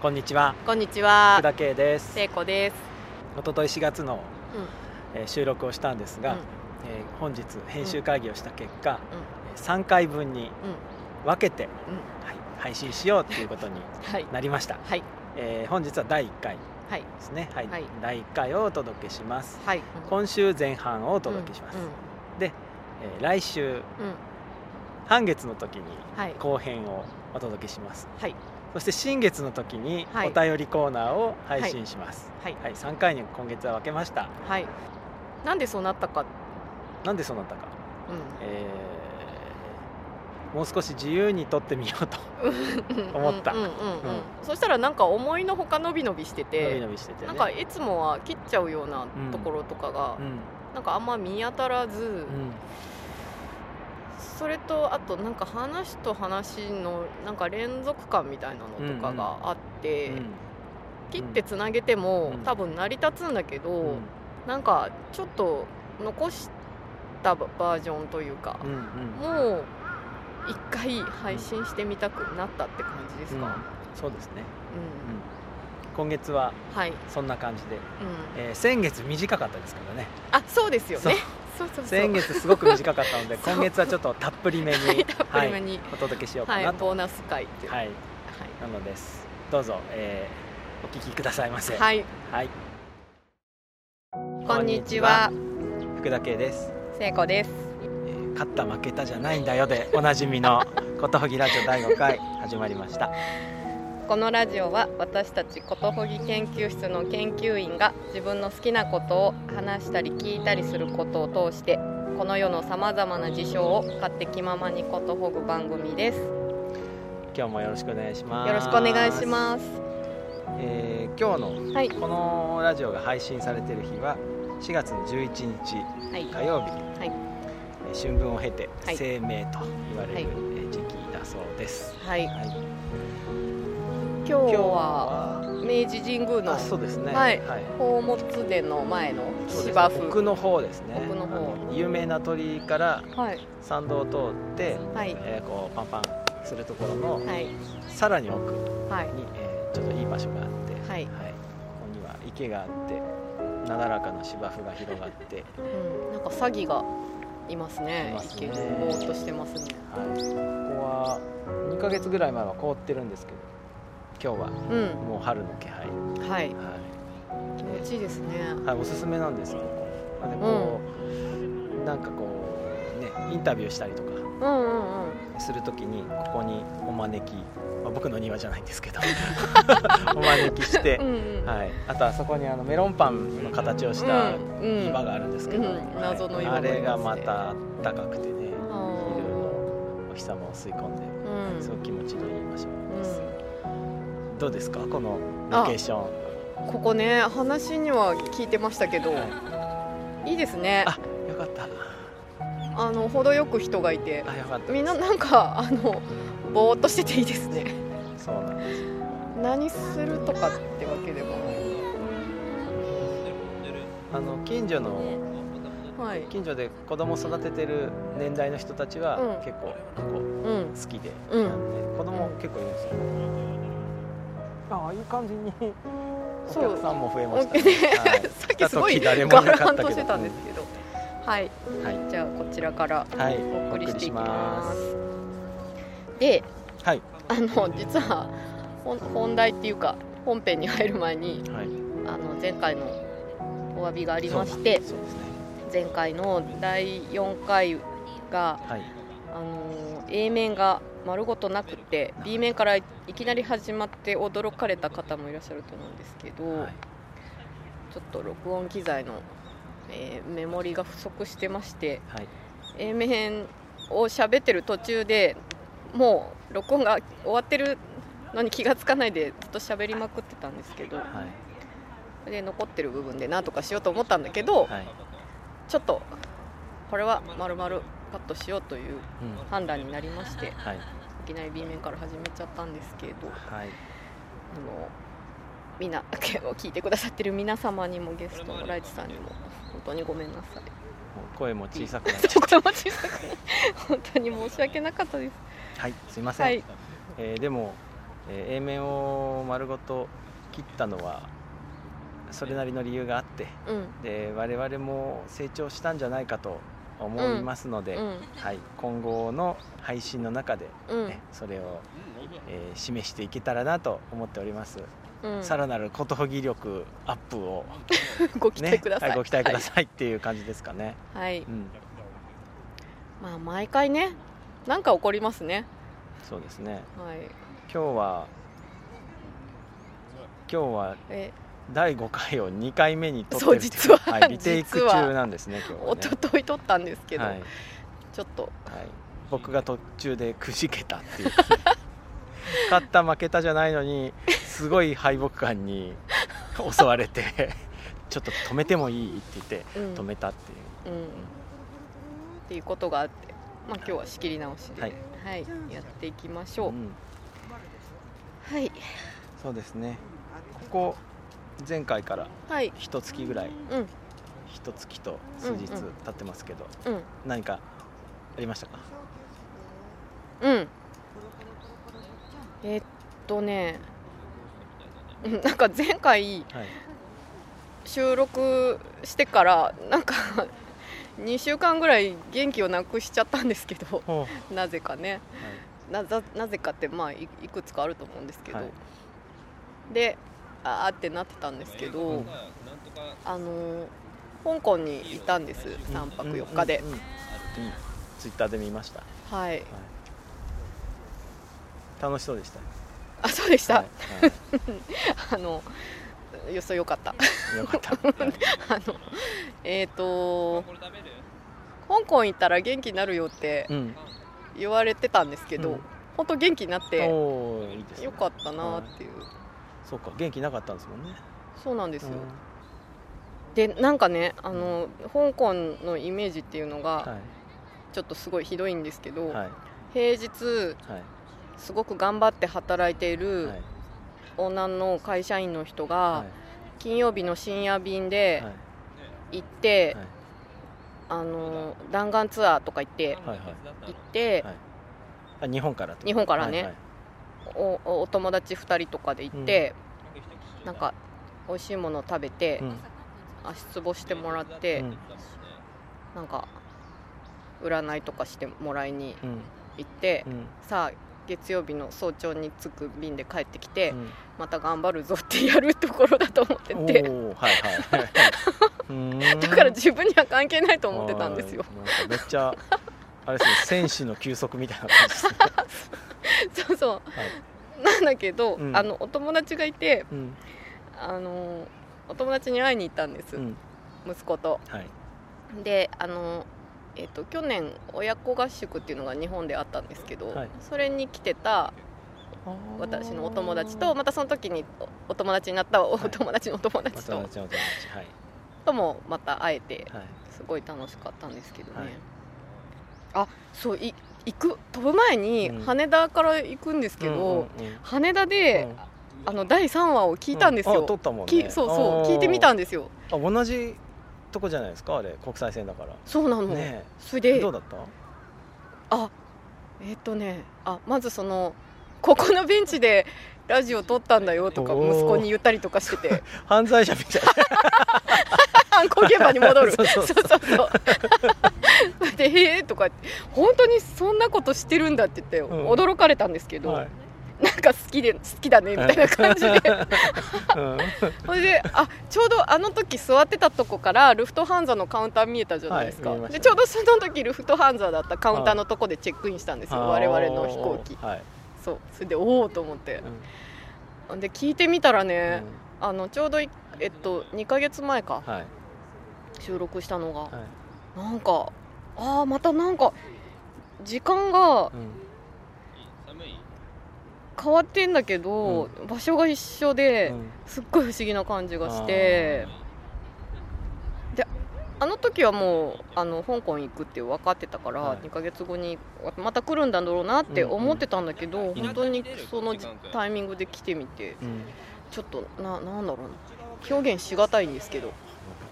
こんにちは。こんにちは。福田圭です。聖子です。一昨日4月の、収録をしたんですが、本日編集会議をした結果、3回分に分けて、配信しようということになりました。本日は第1回ですね。第1回をお届けします。今週前半をお届けします。で、来週半月の時に後編をお届けします。そして新月の時にお便りコーナーを配信します。3回に今月は分けました。なんでそうなったか。もう少し自由に撮ってみようと思った。そしたらなんか思いのほか伸び伸びしてて、なんかいつもは切っちゃうようなところとかがなんかあんま見当たらず。それとあとなんか話と話のなんか連続感みたいなのとかがあって、切ってつなげても多分成り立つんだけど、なんかちょっと残したバージョンというか、もう一回配信してみたくなったって感じですか？そうですね、今月はそんな感じで、先月短かったですからね。あ、そうですよね。先月すごく短かったので今月はちょっとたっぷりめにお届けしようかなと。ボーナス回っていうなのです。どうぞお聞きくださいませ。こんにちは。福田圭です。聖子です。勝った負けたじゃないんだよでおなじみのことほぎラジオ第5回始まりました。このラジオは私たちことほぎ研究室の研究員が自分の好きなことを話したり聞いたりすることを通してこの世のさまざまな事象を勝手気ままにことほぐ番組です。今日もよろしくお願いします。よろしくお願いします。今日のこのラジオが配信されている日は4月の11日火曜日、春分を経て清明と言われる時期だそうです。今日は明治神宮の宝物殿の前の芝生、奥の方ですね。有名な鳥居から参道を通ってこうパンパンするところのさらに奥にちょっといい場所があって、ここには池があってなだらかな芝生が広がって、なんかサギがいますね。池にぼーっとしてますね。ここは2ヶ月ぐらい前は凍ってるんですけど、今日はもう春の気配。気持ちいいですね。おすすめなんですけど、でもなんかこうねインタビューしたりとかするときにここにお招き、僕の庭じゃないんですけどお招きして、あとあそこにメロンパンの形をした岩があるんですけど、あれがまた暖かくてね、昼のお日様を吸い込んですごく気持ちのいい場所です。どうですかこのロケーション。ここね、話には聞いてましたけど、いいですね。あ、よかった。程よく人がいて、みんななんかぼーっとしてていいですね。そうなんです。何するとかってわけでもない。近所で子供育ててる年代の人たちは結構ここ好きで、子供結構いるんですよ。ああいう感じにお客さんも増えましたね。さっきすごいガランとしてたんですけど、じゃあこちらからお送りしていきます。で、実は本題っていうか本編に入る前に前回のお詫びがありまして、前回の第4回がA 面が丸ごとなくて B 面からいきなり始まって驚かれた方もいらっしゃると思うんですけど、ちょっと録音機材の、メモリが不足してまして、A 面を喋ってる途中でもう録音が終わってるのに気がつかないでずっと喋りまくってたんですけど、で残ってる部分で何とかしようと思ったんだけど、ちょっとこれは丸々カットしようという判断になりまして、いきなり B 面から始めちゃったんですけど、みんな聞いてくださってる皆様にもゲストのライチさんにも本当にごめんなさい。声も小さくなっちゃった本当に申し訳なかったです。すいません。でも A 面を丸ごと切ったのはそれなりの理由があって、うん、で我々も成長したんじゃないかと思いますので、うんうん、はい、今後の配信の中で、ね、うん、それを、示していけたらなと思っております。さらなることほぎ力アップを、ね、ご期待ください、はい、ご期待くださいっていう感じですかね。はい、うん、まあ毎回ね、なんか起こりますね。そうですね、はい、今日は第5回を2回目に撮ってるっていう、そう、実は、はい、リテイク中なんですね、今日はね。一昨日撮ったんですけど、はい、ちょっと、はい、僕が途中でくじけたっていう勝った負けたじゃないのにすごい敗北感に襲われてちょっと止めてもいいって言って止めたっていう、うんうん、っていうことがあって、まあ、今日は仕切り直しで、はいはい、やっていきましょう、うん、はい、そうですね。ここ前回から1月ぐらい、はい、うん、1月と数日経ってますけど、うんうん、何かありましたか？うん、なんか前回収録してからなんか2週間ぐらい元気をなくしちゃったんですけど、なぜかね、はい、なぜかってまあ いくつかあると思うんですけど、はい、であーってなってたんですけど、うん、香港にいたんです。3泊4日で、うんうんうん、ツイッターで見ました。はい、はい、楽しそうでした。あ、そうでした、はいはい、そう、よかったよかった香港行ったら元気になるよって言われてたんですけど、うん、本当元気になってよかったなっていう、うん、いいですね。はい、そうか、元気なかったんですもんね。そうなんですよ、うん、で、なんかね、香港のイメージっていうのがちょっとすごいひどいんですけど、はい、平日、はい、すごく頑張って働いている女の会社員の人が金曜日の深夜便で行って、はいはい、弾丸ツアーとか行って、はいはい、行って、はい、あ、日本からね、はいはい、お友達2人とかで行って、うん、なんか美味しいものを食べて、うん、足つぼしてもらって、うん、なんか占いとかしてもらいに行って、うんうん、さあ月曜日の早朝に着く便で帰ってきて、うん、また頑張るぞってやるところだと思ってて、はいはい、だから自分には関係ないと思ってたんですよ。なんかめっちゃあれですね、戦士の休息みたいな感じですねそうそう、はい、なんだけど、うん、お友達がいて、うん、お友達に会いに行ったんです、うん、息子と、はい、で去年親子合宿っていうのが日本であったんですけど、はい、それに来てた私のお友達と、またその時にお友達になったお友達のお友達と、はい、はい、ともまた会えて、はい、すごい楽しかったんですけどね、はい、あ、そう、飛ぶ前に羽田から行くんですけど、うんうんうんうん、羽田で、うん、第3話を聞いたんですよ、うん、撮ったもんね、そうそう、聞いてみたんですよ。あ、同じとこじゃないですか、あれ国際線だから。そうなの、ね、それでどうだった？あ、あ、まずそのここのベンチでラジオ撮ったんだよとか息子に言ったりとかしてて犯罪者みたいな犯行現場に戻るそうそうそうで、へーとか本当にそんなことしてるんだって言って、うん、驚かれたんですけど、はい、なんか好きだねみたいな感じでそれで、あ、ちょうどあの時座ってたとこからルフトハンザのカウンター見えたじゃないですか、はい、でちょうどその時ルフトハンザだったカウンターのとこでチェックインしたんですよ、我々の飛行機、はい、そう、それでおおと思って、うん、で聞いてみたらね、うん、ちょうど、2ヶ月前か、はい、収録したのが、はい、なんかまたなんか時間が、うん、変わってんだけど、うん、場所が一緒で、うん、すっごい不思議な感じがして、であの時はもう香港行くって分かってたから、はい、2ヶ月後にまた来るんだろうなって思ってたんだけど、うんうん、本当にそのタイミングで来てみて、うん、ちょっとなんだろうな、表現しがたいんですけど、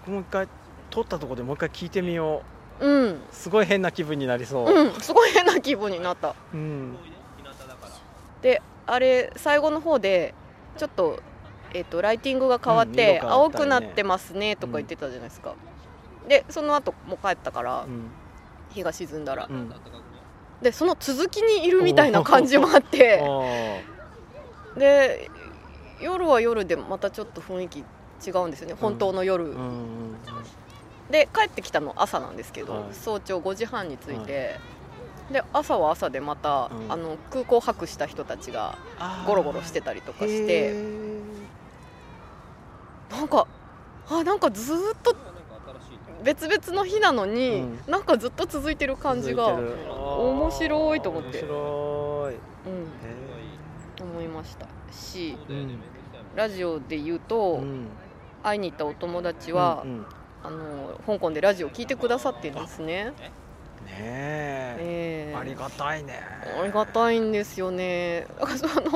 僕も一回撮ったとこでもう一回聞いてみよう、うん、すごい変な気分になりそう、うん、すごい変な気分になった、うん、であれ最後の方でちょっと、ライティングが変わって、うん、青くなってますねとか言ってたじゃないですか、うん、でその後もう帰ったから、うん、日が沈んだら、うん、でその続きにいるみたいな感じもあってで夜は夜でまたちょっと雰囲気違うんですよね、うん、本当の夜、うんうんうん、で帰ってきたの朝なんですけど、はい、早朝5時半に着いて、はい、で朝は朝でまた、うん、空港泊した人たちがゴロゴロしてたりとかして、なんかずっと別々の日なのに、うん、なんかずっと続いてる感じが面白いと思って、面白い、うん、思いましたし、うん、ラジオで言うと、うん、会いに行ったお友達は、うんうん、香港でラジオ聞いてくださってるんですね。ねえ、ありがたいね。ありがたいんですよね。弾丸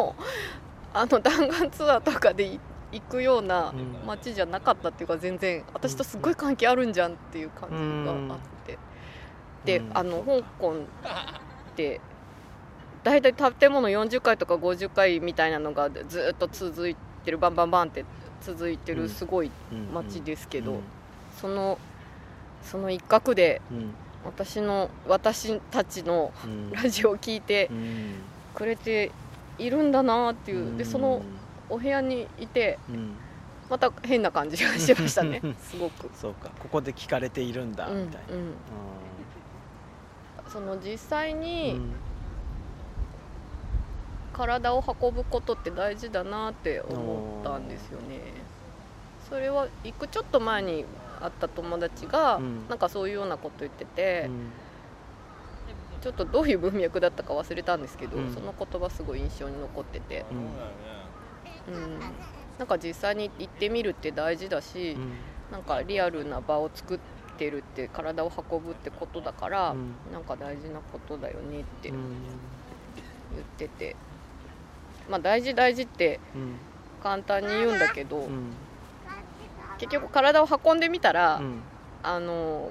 ツアーとかで行くような街じゃなかったっていうか、全然私とすごい関係あるんじゃんっていう感じがあって、で、香港ってだいたい建物40階とか50階みたいなのがずっと続いてる、バンバンバンって続いてるすごい街ですけど、その一角で私たちのラジオを聞いてくれているんだなっていう、でそのお部屋にいてまた変な感じがしましたねすごく。そうか、ここで聞かれているんだみたいな、うんうん、その実際に体を運ぶことって大事だなって思ったんですよね。それは行くちょっと前に会った友達が、うん、なんかそういうようなこと言ってて、うん、ちょっとどういう文脈だったか忘れたんですけど、うん、その言葉すごい印象に残ってて、うんうん、なんか実際に行ってみるって大事だし、うん、なんかリアルな場を作ってるって体を運ぶってことだから、うん、なんか大事なことだよねって言ってて、まあ大事って簡単に言うんだけど、うん、結局体を運んでみたら、うん、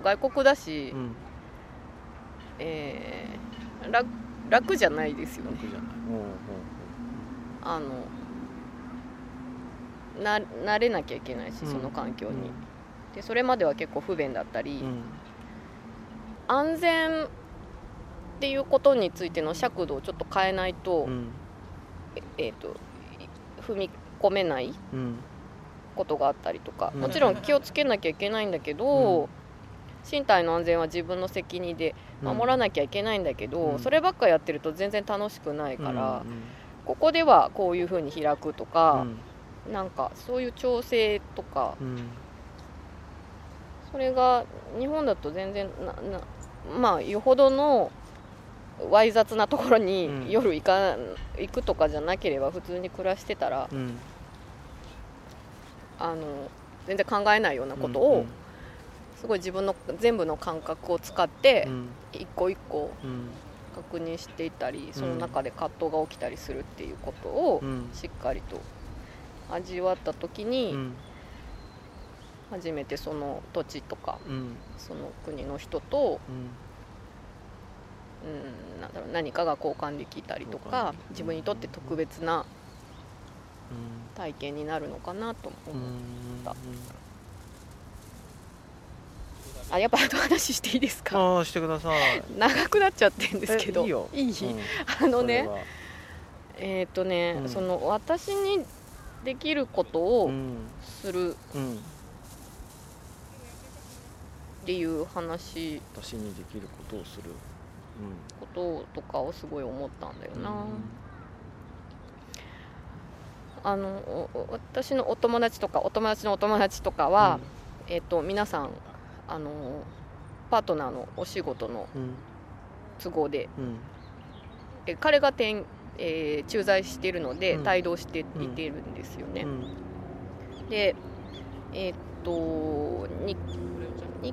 外国だし、うん、楽じゃないですよね。慣れなきゃいけないし、その環境に、うん、でそれまでは結構不便だったり、うん、安全っていうことについての尺度をちょっと変えないと、うん、踏み込めない、うん、ことがあったりとか、もちろん気をつけなきゃいけないんだけど、うん、身体の安全は自分の責任で守らなきゃいけないんだけど、うん、そればっかやってると全然楽しくないから、うんうん、ここではこういう風に開くとか、うん、なんかそういう調整とか、うん、それが日本だと全然まあよほどのわい雑なところに夜行くとかじゃなければ、普通に暮らしてたら、うん、全然考えないようなことを、うんうん、すごい自分の全部の感覚を使って一個一個確認していたり、うん、その中で葛藤が起きたりするっていうことをしっかりと味わった時に、うん、初めてその土地とか、うん、その国の人と、うん、なんだろう、何かが交換できたりとか、自分にとって特別な体験になるのかなと思った。あ、やっぱ後話していいですか？あ、してください。長くなっちゃってるんですけど。いいよ。いい、うん、うん、その私にできることをするっていう話。私にできることをする。こととかをすごい思ったんだよな。うん、私のお友達とかお友達のお友達とかは、うん、皆さんパートナーのお仕事の都合で、うん、彼が駐在しているので、うん、帯同していてるんですよね、うん、で日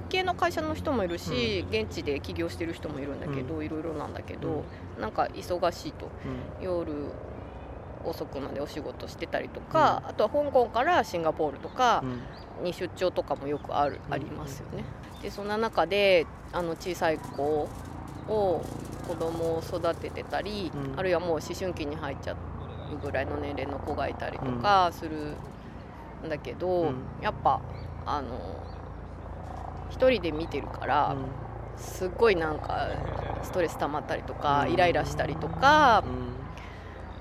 系の会社の人もいるし、うん、現地で起業してる人もいるんだけど、いろいろなんだけど、うん、なんか忙しいと、うん、夜遅くまでお仕事してたりとか、うん、あとは香港からシンガポールとかに出張とかもよくありますよね。でそんな中で小さい子供を育ててたり、うん、あるいはもう思春期に入っちゃっぐらいの年齢の子がいたりとかするんだけど、うん、やっぱ一人で見てるから、うん、すっごいなんかストレス溜まったりとか、うん、イライラしたりとか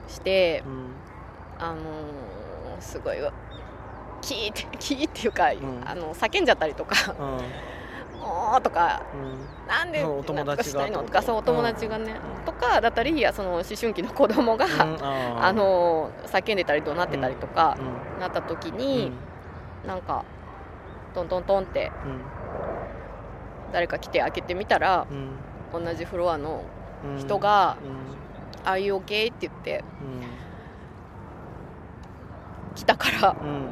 して、うん、すごいキーっていうか、うん、叫んじゃったりとか、うんおーとか、うん、なんでなんかしたいのとか、そうお友達がね、うん、とかだったり、いやその思春期の子供が、うん、叫んでたり怒鳴ってたりとか、うん、なった時に、うん、なんかトントントンって、うん、誰か来て開けてみたら、うん、同じフロアの人が、うん、Are you okay? って言って、うん、来たから、うん、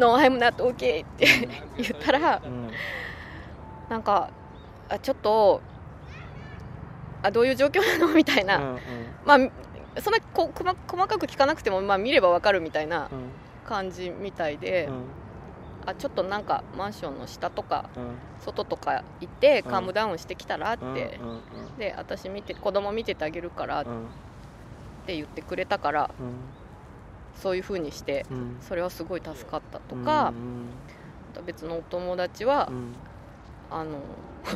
No, I'm not okay って言ったら、うんなんかちょっとどういう状況なのみたいな、うんうん、まあそんな細かく聞かなくても、まあ、見ればわかるみたいな感じみたいで、うん、ちょっとなんかマンションの下とか、うん、外とか行って、うん、カームダウンしてきたらって、うんうんうん、で私子供見ててあげるからって言ってくれたから、うん、そういう風にして、うん、それはすごい助かったとか、うんうん、別のお友達は、うん本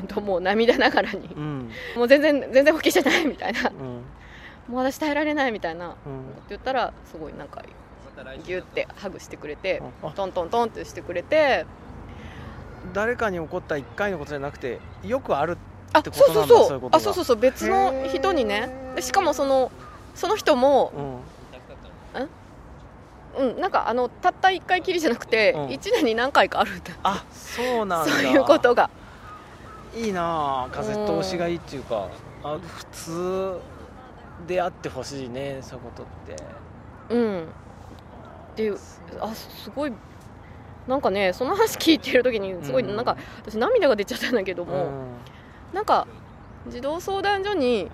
当もう涙ながらに、うん、もう全然 OK じゃないみたいな、うん、もう私耐えられないみたいな、うん、って言ったらすごいなんかギュってハグしてくれて、トントントンってしてくれて、誰かに怒った1回のことじゃなくてよくあるってことなんだ。そうそうそう、別の人にね、しかもその人も、うん、うん、なんかたった1回きりじゃなくて、うん、1年に何回かあるんだ。あ、そうなんだ。そういうことがいいなあ、風通しがいいっていうか、うん、普通であってほしいね、そういうことって。うん。で、すごいなんかね、その話聞いてる時にすごいなんか、うん、私涙が出ちゃったんだけども、うん、なんか児童相談所に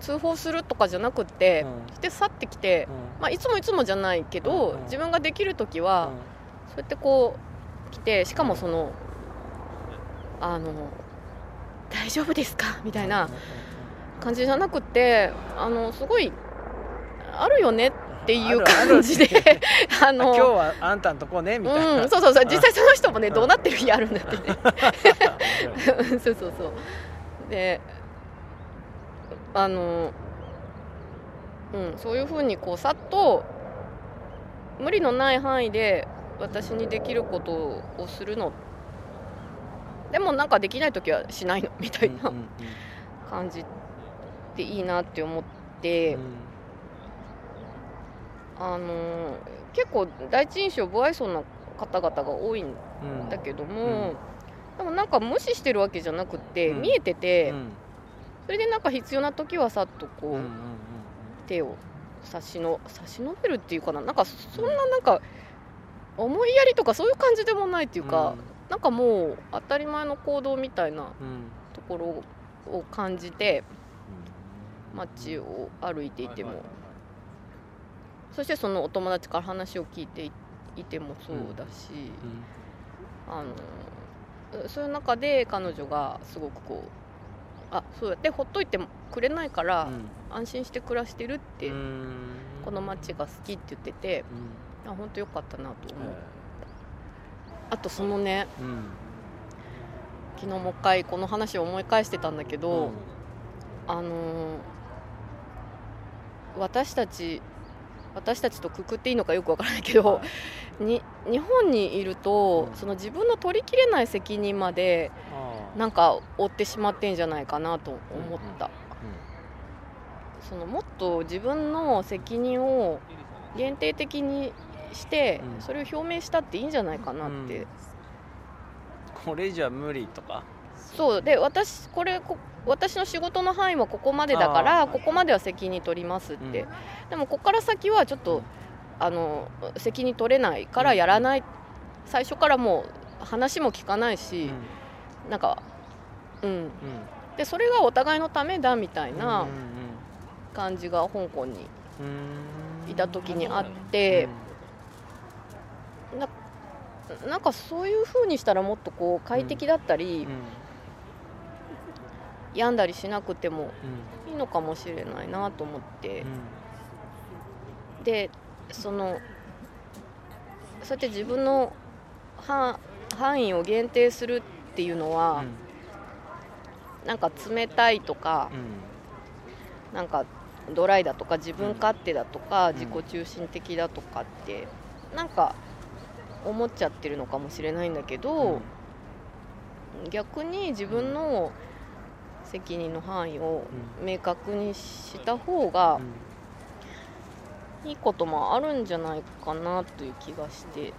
通報するとかじゃなくって、うん、して去ってきて、うんまあ、いつもじゃないけど、うん、自分ができる時は、うん、そうやってこう来て、しかも大丈夫ですかみたいな感じじゃなくて、すごいあるよねっていう感じで今日はあんたんとこねみたいな、うん、そう実際その人もねどうなってる日あるんだってねそうでうん、そういう風にこうさっと無理のない範囲で私にできることをするのって、でもなんかできないときはしないのみたいな感じでいいなって思って、うん、結構第一印象不愛想な方々が多いんだけども、うん、でもなんか無視してるわけじゃなくて、うん、見えてて、うん、それでなんか必要なときはさっとこう、うんうんうん、手を差し伸べるっていうかな、なんかそんななんか思いやりとかそういう感じでもないっていうか、うんなんかもう当たり前の行動みたいなところを感じて街を歩いていても、そしてそのお友達から話を聞いていてもそうだし、そういう中で彼女がすごくこうそうやってほっといてくれないから安心して暮らしてるって、この街が好きって言ってて、本当良かったなと思う。あとそのね、うん、昨日もう一回この話を思い返してたんだけど、うん、私たちとくくっていいのかよくわからないけど、はい、日本にいると、うん、その自分の取りきれない責任までなんか負ってしまってんじゃないかなと思った、うんうん、もっと自分の責任を限定的にして、うん、それを表明したっていいんじゃないかなって、うん、これじゃ無理とか、そうで私の仕事の範囲はここまでだから、ここまでは責任取りますって、うん、でもここから先はちょっと、うん、責任取れないからやらない、うん、最初からもう話も聞かないし、うん、なんか、うんうん、でそれがお互いのためだみたいな感じが香港にいた時にあって、うんうんうんなんかそういう風にしたらもっとこう快適だったり、病んだりしなくてもいいのかもしれないなと思って、で、そうやって自分の範囲を限定するっていうのは、なんか冷たいとか、なんかドライだとか自分勝手だとか自己中心的だとかってなんか思っちゃってるのかもしれないんだけど、逆に自分の責任の範囲を明確にした方がいいこともあるんじゃないかなという気がして、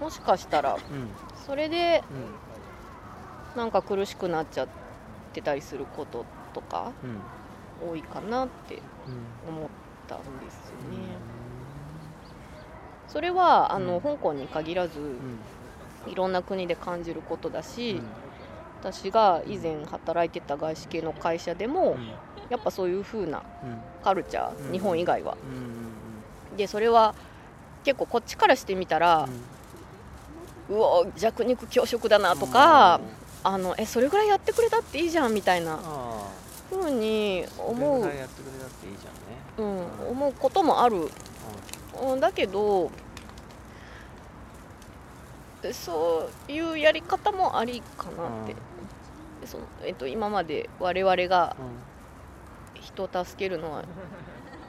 もしかしたらそれでなんか苦しくなっちゃってたりすることとか多いかなって思ったんですよね。それは香港に限らずいろんな国で感じることだし、私が以前働いてた外資系の会社でも、やっぱそういう風なカルチャー、日本以外は、でそれは結構こっちからしてみたら、うわ弱肉強食だなとか、それぐらいやってくれたっていいじゃんみたいな風に思うこともある。だけどそういうやり方もありかなって、今まで我々が人を助けるのは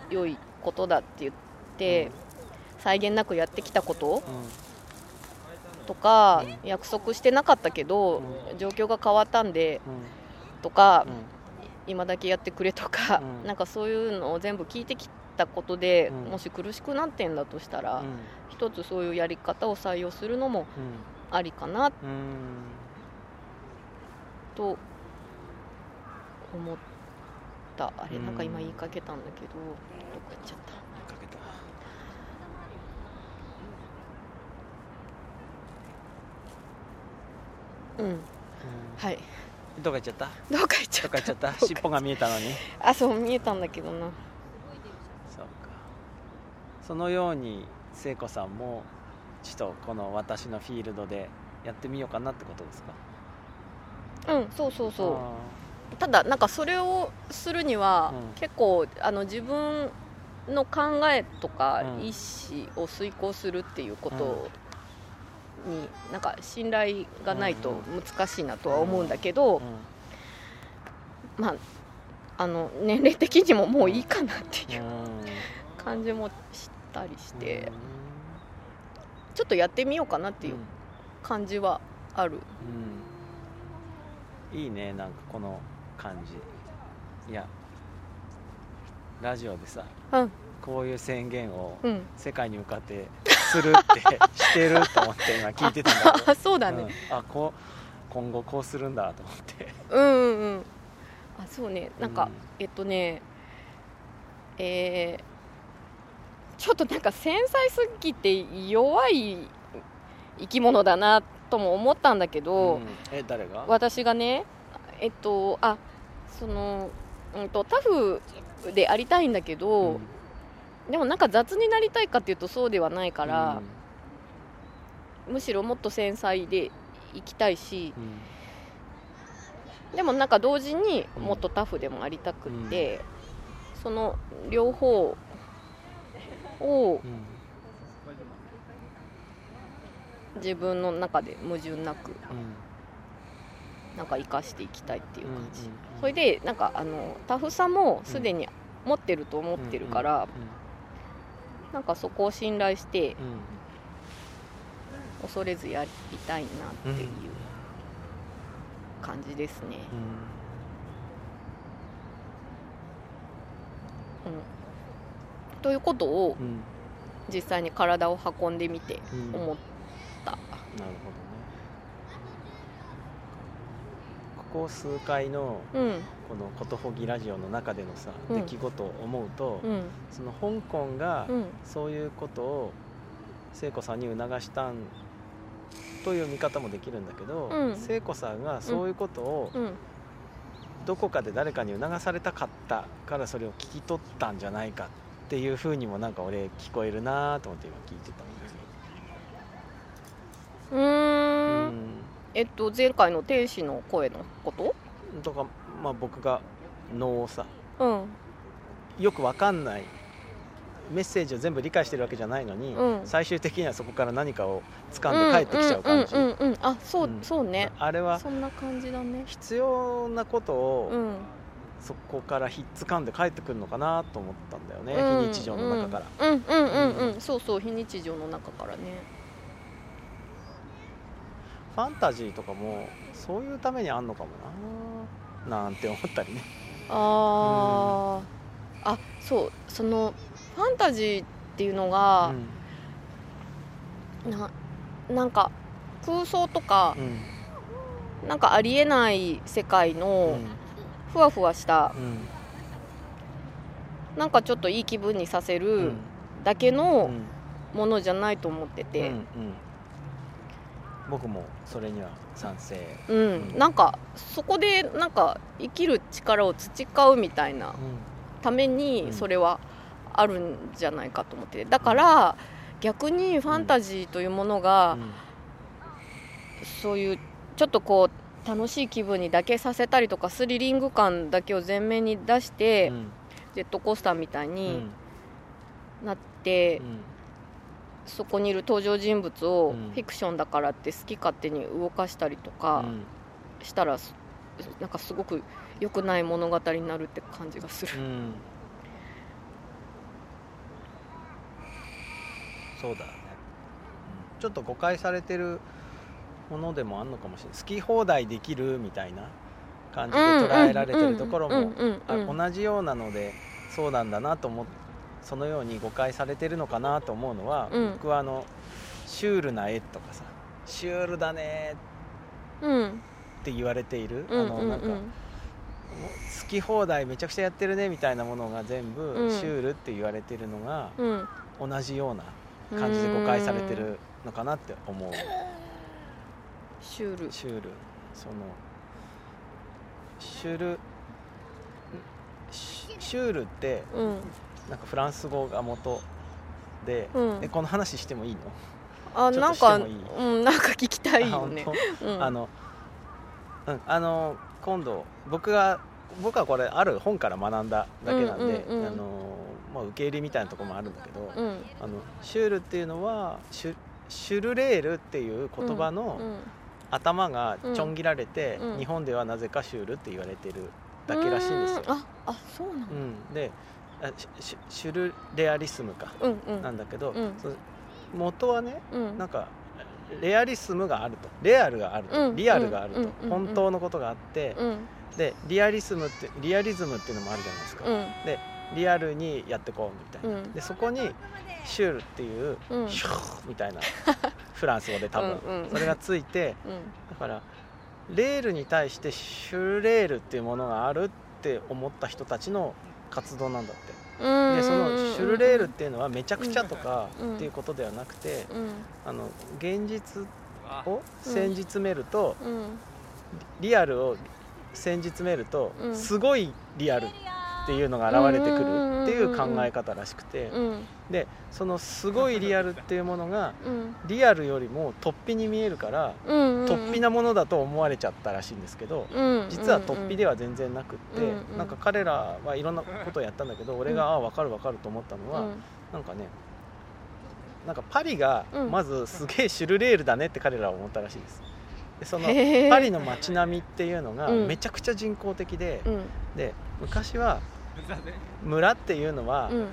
良いことだって言って際限なくやってきたこととか、約束してなかったけど状況が変わったんでとか、今だけやってくれとか、なんかそういうのを全部聞いてきてことで、もし苦しくなってんだとしたら、一つそういうやり方を採用するのもありかな、と思った。あれ、なんか今言いかけたんだけど、どっか行っちゃった。言いかけた。はい。どっか行っちゃった。尻尾が見えたのに。そう見えたんだけどな。そのように聖子さんもちょっとこの私のフィールドでやってみようかなってことですか？そうただなんかそれをするには、結構自分の考えとか意思を遂行するっていうことに、なんか信頼がないと難しいなとは思うんだけど、まあ年齢的にももういいかなっていう感じもしたりして、ちょっとやってみようかなっていう感じはある。いいね、なんかこの感じ。いや、ラジオでさ、こういう宣言を世界に向かってするって、してると思って今聞いてたんだけど。そうだね。今後こうするんだと思って。そうね、なんか、ちょっとなんか繊細すぎて弱い生き物だなとも思ったんだけど、誰が？私がね、タフでありたいんだけど、でもなんか雑になりたいかっていうとそうではないから、むしろもっと繊細でいきたいし、でもなんか同時にもっとタフでもありたくて、その両方を自分の中で矛盾なくなんか生かしていきたいっていう感じ。それでなんかタフさもすでに持ってると思ってるから、なんかそこを信頼して恐れずやりたいなっていう感じですね。ということを実際に体を運んでみて思った。なるほどね。ここ数回のこのことほぎラジオの中でのさ、出来事を思うと、その香港がそういうことを聖子さんに促したんという見方もできるんだけど、聖子さんがそういうことをどこかで誰かに促されたかったからそれを聞き取ったんじゃないかっていう風にもなんか俺聞こえるなと思って今聞いてたんですけど。前回の天使の声のこととか、僕が能をさ、よくわかんないメッセージを全部理解してるわけじゃないのに、うん、最終的にはそこから何かを掴んで帰ってきちゃう感じ。あ、そう、うん、そうね。あれはそんな感じだね。必要なことを、うん、そこからひっつかんで帰ってくるのかなと思ったんだよね、うん、非日常の中から。うんうんうんうん、うん、そうそう、非日常の中からね。ファンタジーとかもそういうためにあんのかもななんて思ったりね。ああ、うん、あ、そう、そのファンタジーっていうのが、うん、なんか空想とか、うん、なんかありえない世界のふわふわした、うん、なんかちょっといい気分にさせるだけのものじゃないと思ってて、うんうん、僕もそれには賛成、うんうん、なんかそこでなんか生きる力を培うみたいなためにそれはあるんじゃないかと思って、だから逆にファンタジーというものが、うんうん、そういうちょっとこう楽しい気分にだけさせたりとかスリリング感だけを前面に出して、うん、ジェットコースターみたいになって、うんうん、そこにいる登場人物をフィクションだからって好き勝手に動かしたりとかしたら、なんかすごく良くない物語になるって感じがする、うん、そうだね。ちょっと誤解されてるものでもあるのかもしれない。好き放題できるみたいな感じで捉えられてるところも同じようなので、そうなんだなと思ってそのように誤解されてるのかなと思うのは、うん、僕はシュールな絵とかさ、シュールだねって言われている、うん、なんか、うん、好き放題めちゃくちゃやってるねみたいなものが全部シュールって言われてるのが、うん、同じような感じで誤解されてるのかなって思う。シュール、シュール、そのシュール、シュールって、うん、なんかフランス語が元で、うん、この話してもいいの？あ、なんか、うん、なんか聞きたいよね。うん、うん、今度僕はこれある本から学んだだけなんで、うんうんうん、まあ、受け入れみたいなところもあるんだけど、うん、シュールっていうのはシュルレールっていう言葉の頭がちょん切られて、うんうん、日本ではなぜかシュールって言われてるだけらしいんですよ。あ、そうなの、うん、でシュルレアリスムか、うんうん、なんだけど、うん、元はね、うん、なんかレアリスムがあると、レアルがあると、うん、リアルがあると、うん、本当のことがあって、うん、でリアリズムっていうのもあるじゃないですか、うん、でリアルにやってこうみたいな、うん、でそこにシュールっていう、うん、シューみたいなフランス語で多分うん、うん、それがついて、だからレールに対してシュルレールっていうものがあるって思った人たちの活動なんだって。でそのシュルレールっていうのはめちゃくちゃとかっていうことではなくて、うん、現実を煎じ詰めると、うん、リアルを煎じ詰めると、うん、すごいリアルっていうのが現れてくるっていう考え方らしくて、うん、でそのすごいリアルっていうものが、うん、リアルよりも突飛に見えるから、うん、突飛なものだと思われちゃったらしいんですけど、うん、実は突飛では全然なくって、うん、なんか彼らはいろんなことをやったんだけど、俺が分かる分かると思ったのは、うん、なんかね、なんかパリがまずすげえシュルレールだねって彼らは思ったらしいです。でそのパリの街並みっていうのがめちゃくちゃ人工的で、うん、で昔は村っていうのは、うん、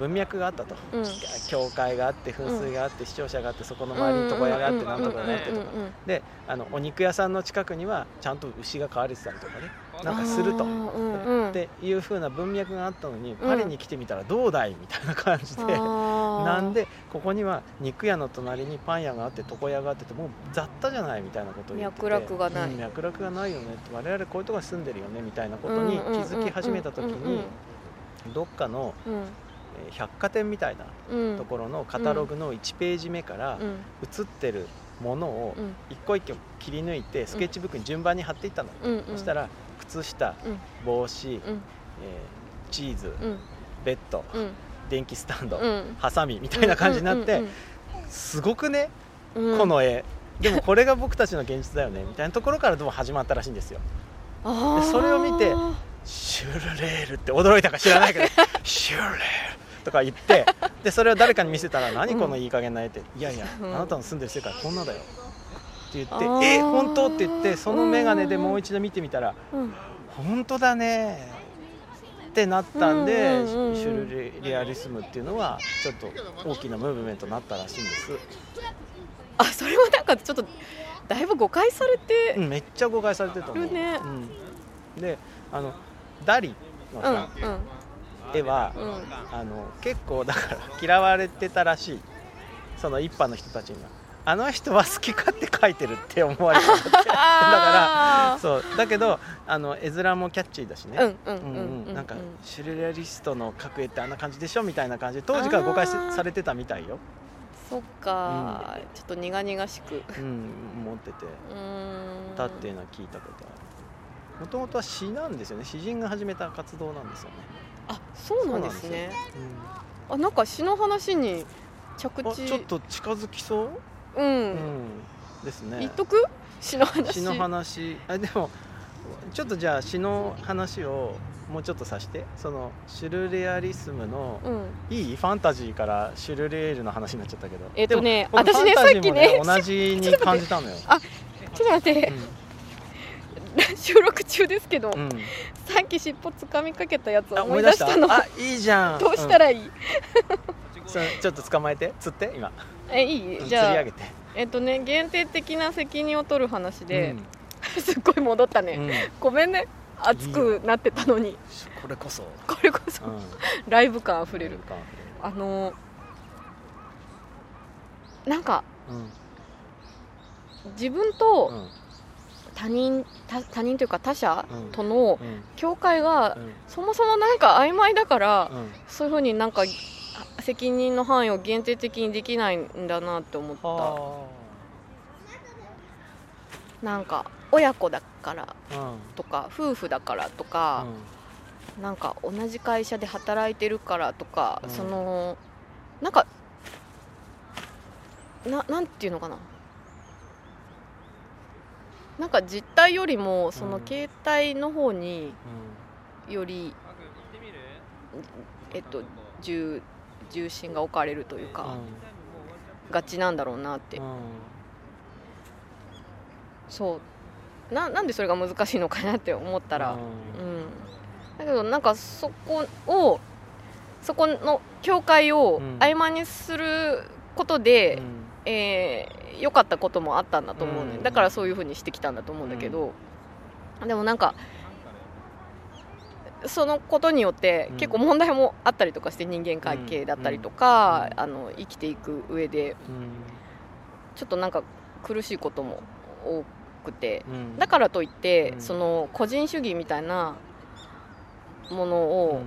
文脈があったと、うん、教会があって噴水があって視聴者があってそこの周りに床屋があってなんとかがあってとかで、お肉屋さんの近くにはちゃんと牛が飼われてたりとかね、なんかすると、うん、っていう風な文脈があったのに、パリに来てみたらどうだいみたいな感じで、うん、なんでここには肉屋の隣にパン屋があって床屋があっててもう雑多じゃないみたいなことを言ってて、脈絡がないよねって、我々こういうとこに住んでるよねみたいなことに気づき始めた時に、どっかの、百貨店みたいなところのカタログの1ページ目から写ってるものを一個一個切り抜いてスケッチブックに順番に貼っていったの、うん、そしたら靴下、帽子、チーズ、ベッド、電気スタンド、ハサミみたいな感じになって、すごくねこの絵、でもこれが僕たちの現実だよねみたいなところからどうも始まったらしいんですよ。でそれを見てシュルレールって驚いたか知らないけどシュルレールとか言って、でそれを誰かに見せたら何このいい加減な絵って、いやいやあなたの住んでる世界こんなだよって言って、え本当って言って、その眼鏡でもう一度見てみたら本当だねってなったんで、シュルレアリスムっていうのはちょっと大きなムーブメントになったらしいんです。あ、それもなんかちょっとだいぶ誤解されて、めっちゃ誤解されてると思う、ね、うん、でダリのさ、絵は、結構だから嫌われてたらしい、その一般の人たちにはあの人は好き勝手描いてるって思われてたってだからそうだけど絵面もキャッチーだしね、なんかシュルレアリストの描く絵ってあんな感じでしょみたいな感じで当時から誤解されてたみたいよ。そっか、ちょっと苦々しく、持っててたっていうのは聞いたことある。もともとは詩なんですよね、詩人が始めた活動なんですよね。あ、そうなんですね。あ、なんか詩の話に着地ちょっと近づきそう、ですね。言っとく詩の話、詩の話、あ、でもちょっとじゃあ詩の話をもうちょっとさして、そのシュルレアリスムの、いいファンタジーからシュルレールの話になっちゃったけど、私ねさっきね同じに感じたのよ。あ、ちょっと待って、収録中ですけど、さっき尻尾つかみかけたやつを思い出したの。あ、いいじゃん。どうしたらいい？ちょっと捕まえて、釣って今。いい？じゃあ釣り上げて。限定的な責任を取る話で、すっごい戻ったね。ごめんね。熱くなってたのに、これこそライブ感あふれる。なんか自分と他人というか他者との境界がそもそもなんか曖昧だから、そういう風になんか責任の範囲を限定的にできないんだなって思った。なんか親子だからとか、夫婦だからとか、なんか同じ会社で働いてるからとか、そのなんかなんていうのかな、なんか実態よりもその形態の方により重心が置かれるというかがちなんだろうなって。そうなんでそれが難しいのかなって思ったら、だけどなんかそこの境界を曖昧にすることで、良かったこともあったんだと思うね。だからそういう風にしてきたんだと思うんだけど、でもなんかそのことによって結構問題もあったりとかして、人間関係だったりとか、生きていく上でちょっとなんか苦しいことも多く、だからといって、その個人主義みたいなものを、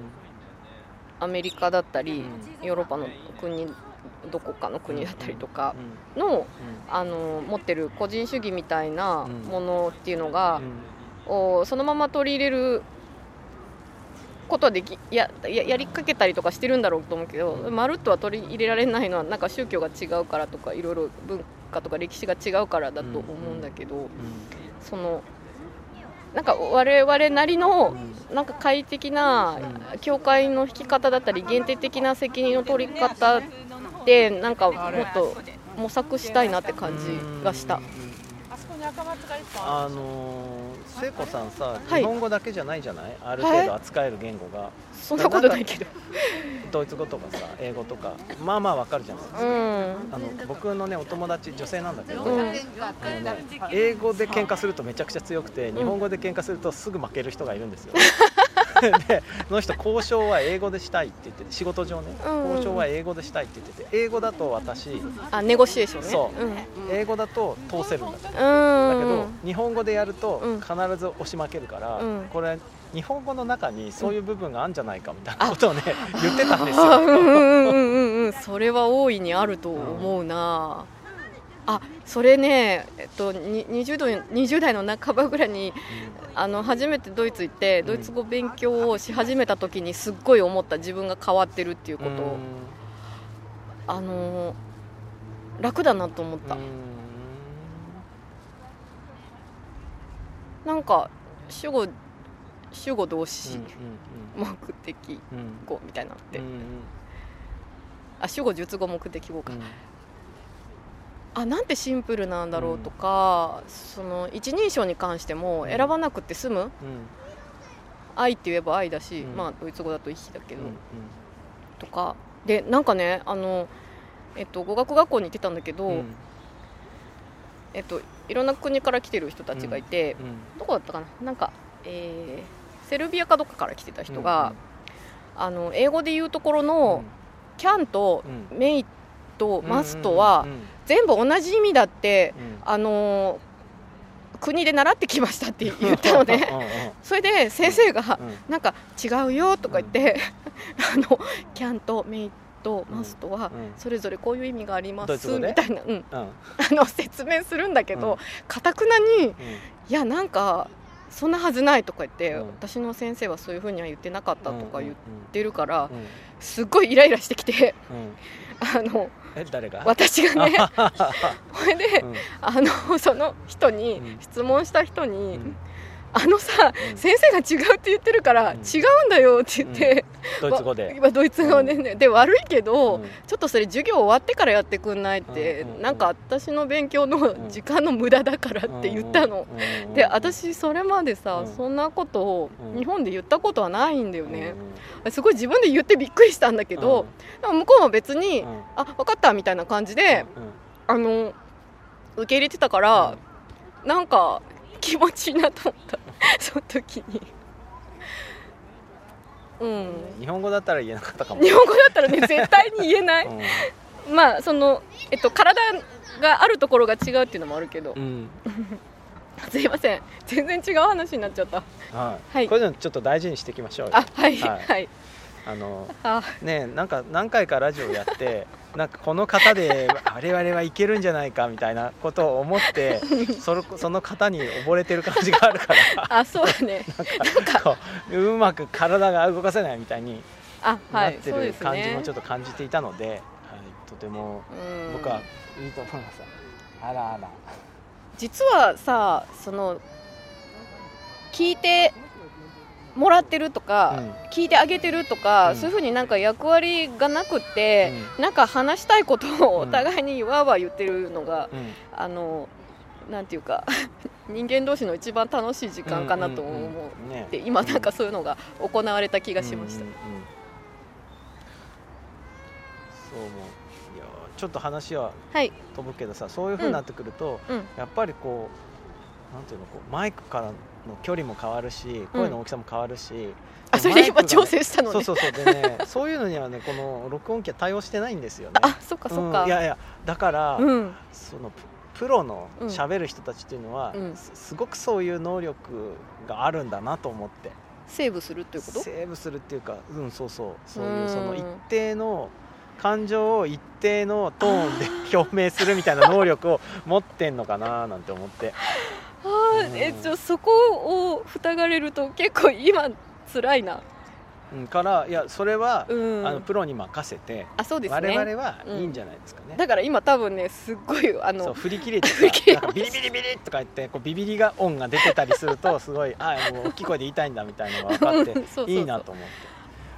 アメリカだったりヨーロッパの国どこかの国だったりとかの、持ってる個人主義みたいなものっていうのが、そのまま取り入れることはでき やりかけたりとかしてるんだろうと思うけど、まるっとは取り入れられないのはなんか宗教が違うからとか、いろいろ文化とか歴史が違うからだと思うんだけど、そのなんか我々なりのなんか快適な教会の引き方だったり、限定的な責任の取り方ってなんかもっと模索したいなって感じがした。聖子さんさ、日本語だけじゃないじゃない、ある程度扱える言語が。そんなことないけどドイツ語とかさ、英語とかまあまあわかるじゃないですか。僕のねお友達、女性なんだけど、英語で喧嘩するとめちゃくちゃ強くて、日本語で喧嘩するとすぐ負ける人がいるんですよ。でその人、交渉は英語でしたいって言ってて、仕事上ね、交渉は英語でしたいって言ってて、英語だと私、ネゴシエーションね、そう、英語だと通せるんだけど、日本語でやると必ず押し負けるから、これ日本語の中にそういう部分があるんじゃないかみたいなことをね、言ってたんですよ。それは大いにあると思うな。あ、それね、20代の半ばぐらいに、初めてドイツ行ってドイツ語勉強をし始めた時にすっごい思った、自分が変わってるっていうことを、楽だなと思った。なんか主語主語動詞、うんうんうん、目的語みたいなのって、うんうん、あ、主語述語目的語か、うん、あ、なんてシンプルなんだろうとか、うん、その一人称に関しても選ばなくて済む、うん、愛って言えば愛だし、うん、まあドイツ語だとichだけど、うんうん、とかで、なんかね、語学学校に行ってたんだけど、うん、いろんな国から来てる人たちがいて、うんうん、どこだったかな、なんか、セルビアかどっかから来てた人が、うんうん、英語で言うところの、うん、can と may と must とは、うんうんうん、全部同じ意味だって、うん、国で習ってきましたって言ったのねそれで先生が、うん、なんか違うよとか言って、うん、can と may と must はそれぞれこういう意味があります、うん、みたいな、うんうん、説明するんだけど、かたくなに、うん、いやなんかそんなはずないとか言って、うん、私の先生はそういうふうには言ってなかったとか言ってるから、うんうんうん、すっごいイライラしてきて、うん、誰が？私がねそれで、うん、その人に、うん、質問した人に、うん、さ、うん、先生が違うって言ってるから、うん、違うんだよって言って、うん、ドイツ語で今ドイツ語でね、うん、で悪いけど、うん、ちょっとそれ授業終わってからやってくんないって、うん、なんか私の勉強の時間の無駄だからって言ったの、うん、で私それまでさ、うん、そんなことを日本で言ったことはないんだよね、うん、すごい自分で言ってびっくりしたんだけど、うん、でも向こうは別に、うん、あ、分かったみたいな感じで、うん、受け入れてたから、うん、なんか気持ちいいなと思ったその時に、うん、日本語だったら言えなかったかも。日本語だったらね絶対に言えない、うん、まあその、体があるところが違うっていうのもあるけど、うん、すいません、全然違う話になっちゃった、はいはい、こういうのちょっと大事にしていきましょうよ。あ、はいはい、はい、ね、なんか何回かラジオやってなんかこの方で我々はいけるんじゃないかみたいなことを思ってその方に溺れてる感じがあるからあ、そうだねうまく体が動かせないみたいになってる感じもちょっと感じていたので、はい、とても僕はいいと思います。あらあら、実はさ、その聞いてもらってるとか、うん、聞いてあげてるとか、うん、そういう風になんか役割がなくって、うん、なんか話したいことをお互いにわーわー言ってるのが、うん、なんていうか人間同士の一番楽しい時間かなと思って、今なんかそういうのが行われた気がしました、うんうんうんうん、そう思う。いや、ちょっと話は飛ぶけどさ、はい、そういう風になってくると、うん、やっぱりこうなんていうの、こうマイクからの距離も変わるし、声の大きさも変わるし、うん、あ、それで今調整したのね。そうそうそう、でねそういうのにはね、この録音機は対応してないんですよね。あ、そっかそっか、うん、いやいや、だから、うん、そのプロの喋る人たちっていうのは、うん、すごくそういう能力があるんだなと思って。セーブするっていうこと？セーブするっていうか、うん、そうそう、そういうその一定の感情を一定のトーンで表明するみたいな能力を持ってんのかななんて思ってあ、そこを塞がれると結構今辛いな、うん、からいや、それは、うん、プロに任せて、あ、そうです、ね、我々はいいんじゃないですかね、うん、だから今多分ね、すっごいそう振り切れてなんかビリビリビリとか言ってこうビビリが音が出てたりするとすごいあ、もう大きい声で言いたいんだみたいなのが分かって、うん、そういいなと思って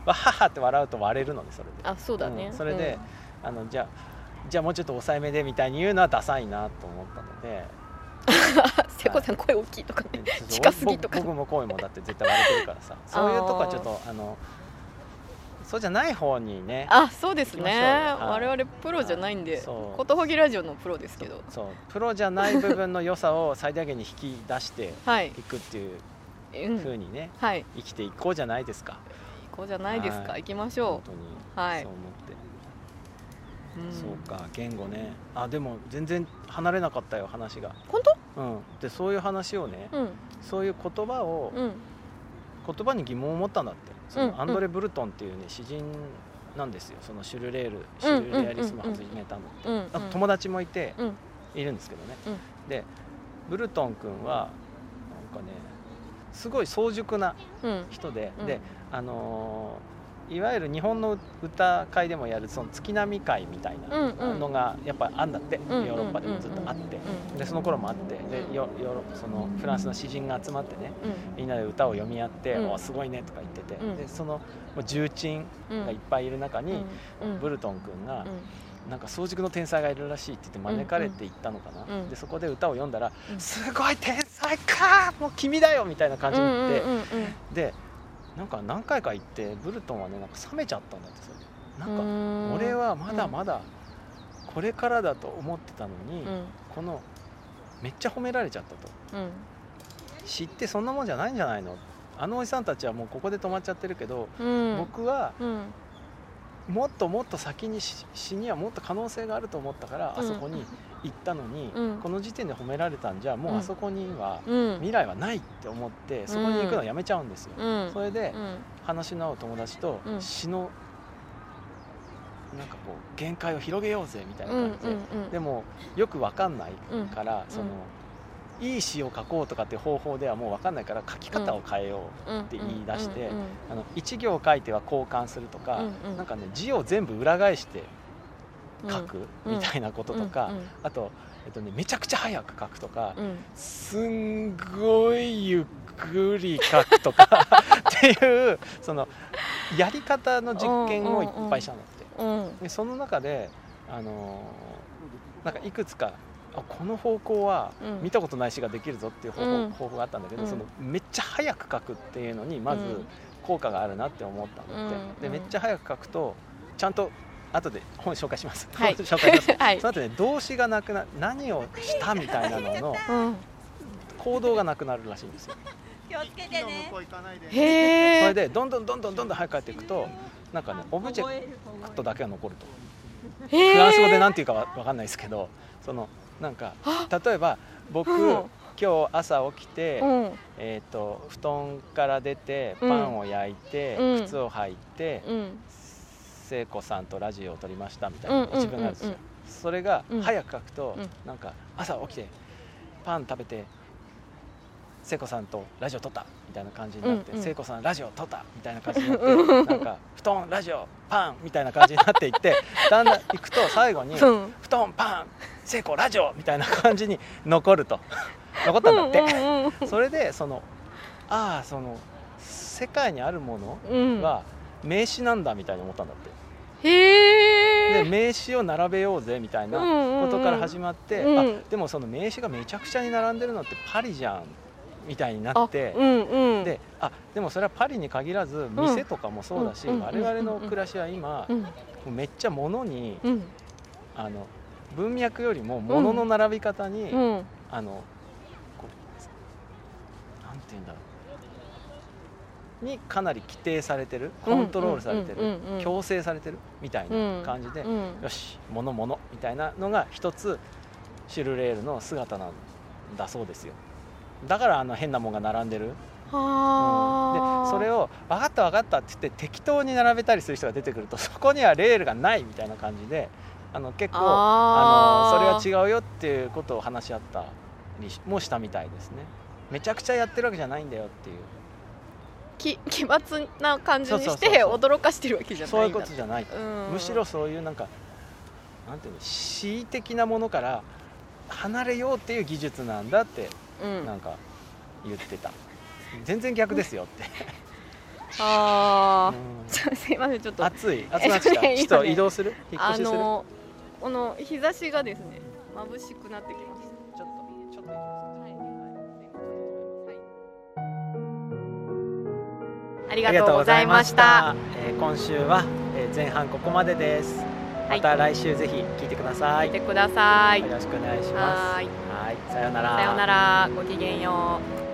わははって笑うと割れるので、それで、あ、そうだね、うん、それで、うん、じゃあもうちょっと抑えめでみたいに言うのはダサいなと思ったのでセコさん声大きいとかね、近すぎとか、僕も声もだって絶対割れてるからさそういうとこはちょっとそうじゃない方にね。あ、そうですね、我々プロじゃないんで、ことほぎラジオのプロですけど、そうプロじゃない部分の良さを最大限に引き出していくっていう風にね、はい、うん、生きていこうじゃないですか。いこうじゃないですか、はい、いきましょう、本当に、はい、そう思って、うん、そうか、言語ね。あ、でも全然離れなかったよ、話が。本当？うん。で、そういう話をね、うん、そういう言葉を、うん、言葉に疑問を持ったんだって。そのアンドレ・ブルトンっていうね、詩人なんですよ。そのシュルレアリスムを始めたのって、うんうんうんうん、あと友達もいて、うん、いるんですけどね、うん、で、ブルトン君はなんかね、すごい早熟な人で、うんうん、で、いわゆる日本の歌会でもやるその月並み会みたいなのがやっぱあんだって、ヨーロッパでもずっとあって、でその頃もあって、でそのフランスの詩人が集まってね、みんなで歌を読み合って「おすごいね」とか言ってて、でその重鎮がいっぱいいる中にブルトン君がなんか早熟の天才がいるらしいって言って招かれて行ったのかな、でそこで歌を読んだら「すごい天才かもう君だよ」みたいな感じになって、でなんか何回か行ってブルトンはねなんか冷めちゃったんだって。それなんか俺はまだまだこれからだと思ってたのに、このめっちゃ褒められちゃったと、知ってそんなもんじゃないんじゃないの、あのおじさんたちはもうここで止まっちゃってるけど、僕はもっともっと先に死にはもっと可能性があると思ったからあそこに行ったのに、この時点で褒められたんじゃもうあそこには未来はないって思ってそこに行くのやめちゃうんですよ、それで話の合う友達と詩のなんかこう限界を広げようぜみたいな感じで、でもよく分かんないからそのいい詩を書こうとかって方法ではもう分かんないから書き方を変えようって言い出して、一行書いては交換するとか、なんかね字を全部裏返して書くみたいなこととか、あとめちゃくちゃ早く書くとか、すんごいゆっくり書くとかっていうそのやり方の実験をいっぱいしたのって、でその中でなんかいくつかこの方向は見たことない詩ができるぞっていう方法があったんだけど、そのめっちゃ早く書くっていうのにまず効果があるなって思ったので、めっちゃ早く書くとちゃんと後で本紹介します、はい、紹介します、はい、その後ね動詞がなくなる、何をしたみたいなのの行動がなくなるらしいんですよ。気をつけてね。へー。それでどんどん早く帰っていくとなんかねオブジェクトだけが残ると。フランス語でなんていうかわかんないですけど、そのなんか例えば僕、今日朝起きて、布団から出てパンを焼いて、靴を履いて、聖子さんとラジオを撮りましたみたいな自分があるんですよ。それが早く書くと、なんか朝起きてパン食べて聖子さんとラジオ撮ったみたいな感じになって、聖子さんラジオ撮ったみたいな感じになって、なんか布団ラジオパンみたいな感じになっていってだんだん行くと最後に布団パン聖子ラジオみたいな感じに残ったんだってそれでその世界にあるものは名詞なんだみたいに思ったんだって。へー。で名詞を並べようぜみたいなことから始まって、でもその名詞がめちゃくちゃに並んでるのってパリじゃんみたいになって、でもそれはパリに限らず店とかもそうだし、我々の暮らしは今、めっちゃ物に、文脈よりも物の並び方に、なんていうんだろうにかなり規定されてる、コントロールされてる、強制されてるみたいな感じで、よし物みたいなのが一つシルレールの姿なんだそうですよ。だから変なもんが並んでる。でそれを分かったって言って適当に並べたりする人が出てくると、そこにはレールがないみたいな感じで結構それは違うよっていうことを話し合ったりもしたみたいですね。めちゃくちゃやってるわけじゃないんだよっていう奇抜な感じにして驚かしてるわけじゃないんだ。そういうことじゃない。むしろそういうなんかなんていうの恣意的なものから離れようっていう技術なんだってなんか言ってた。全然逆ですよってああ、すいませんちょっと暑くなってきた。ちょっと移動する？引っ越しする？この日差しがですね眩しくなってきました。ありがとうございました。今週は前半ここまでです。また来週ぜひ聞いてください。聞いてください。よろしくお願いします。はい。さようなら。さようなら。ごきげんよう。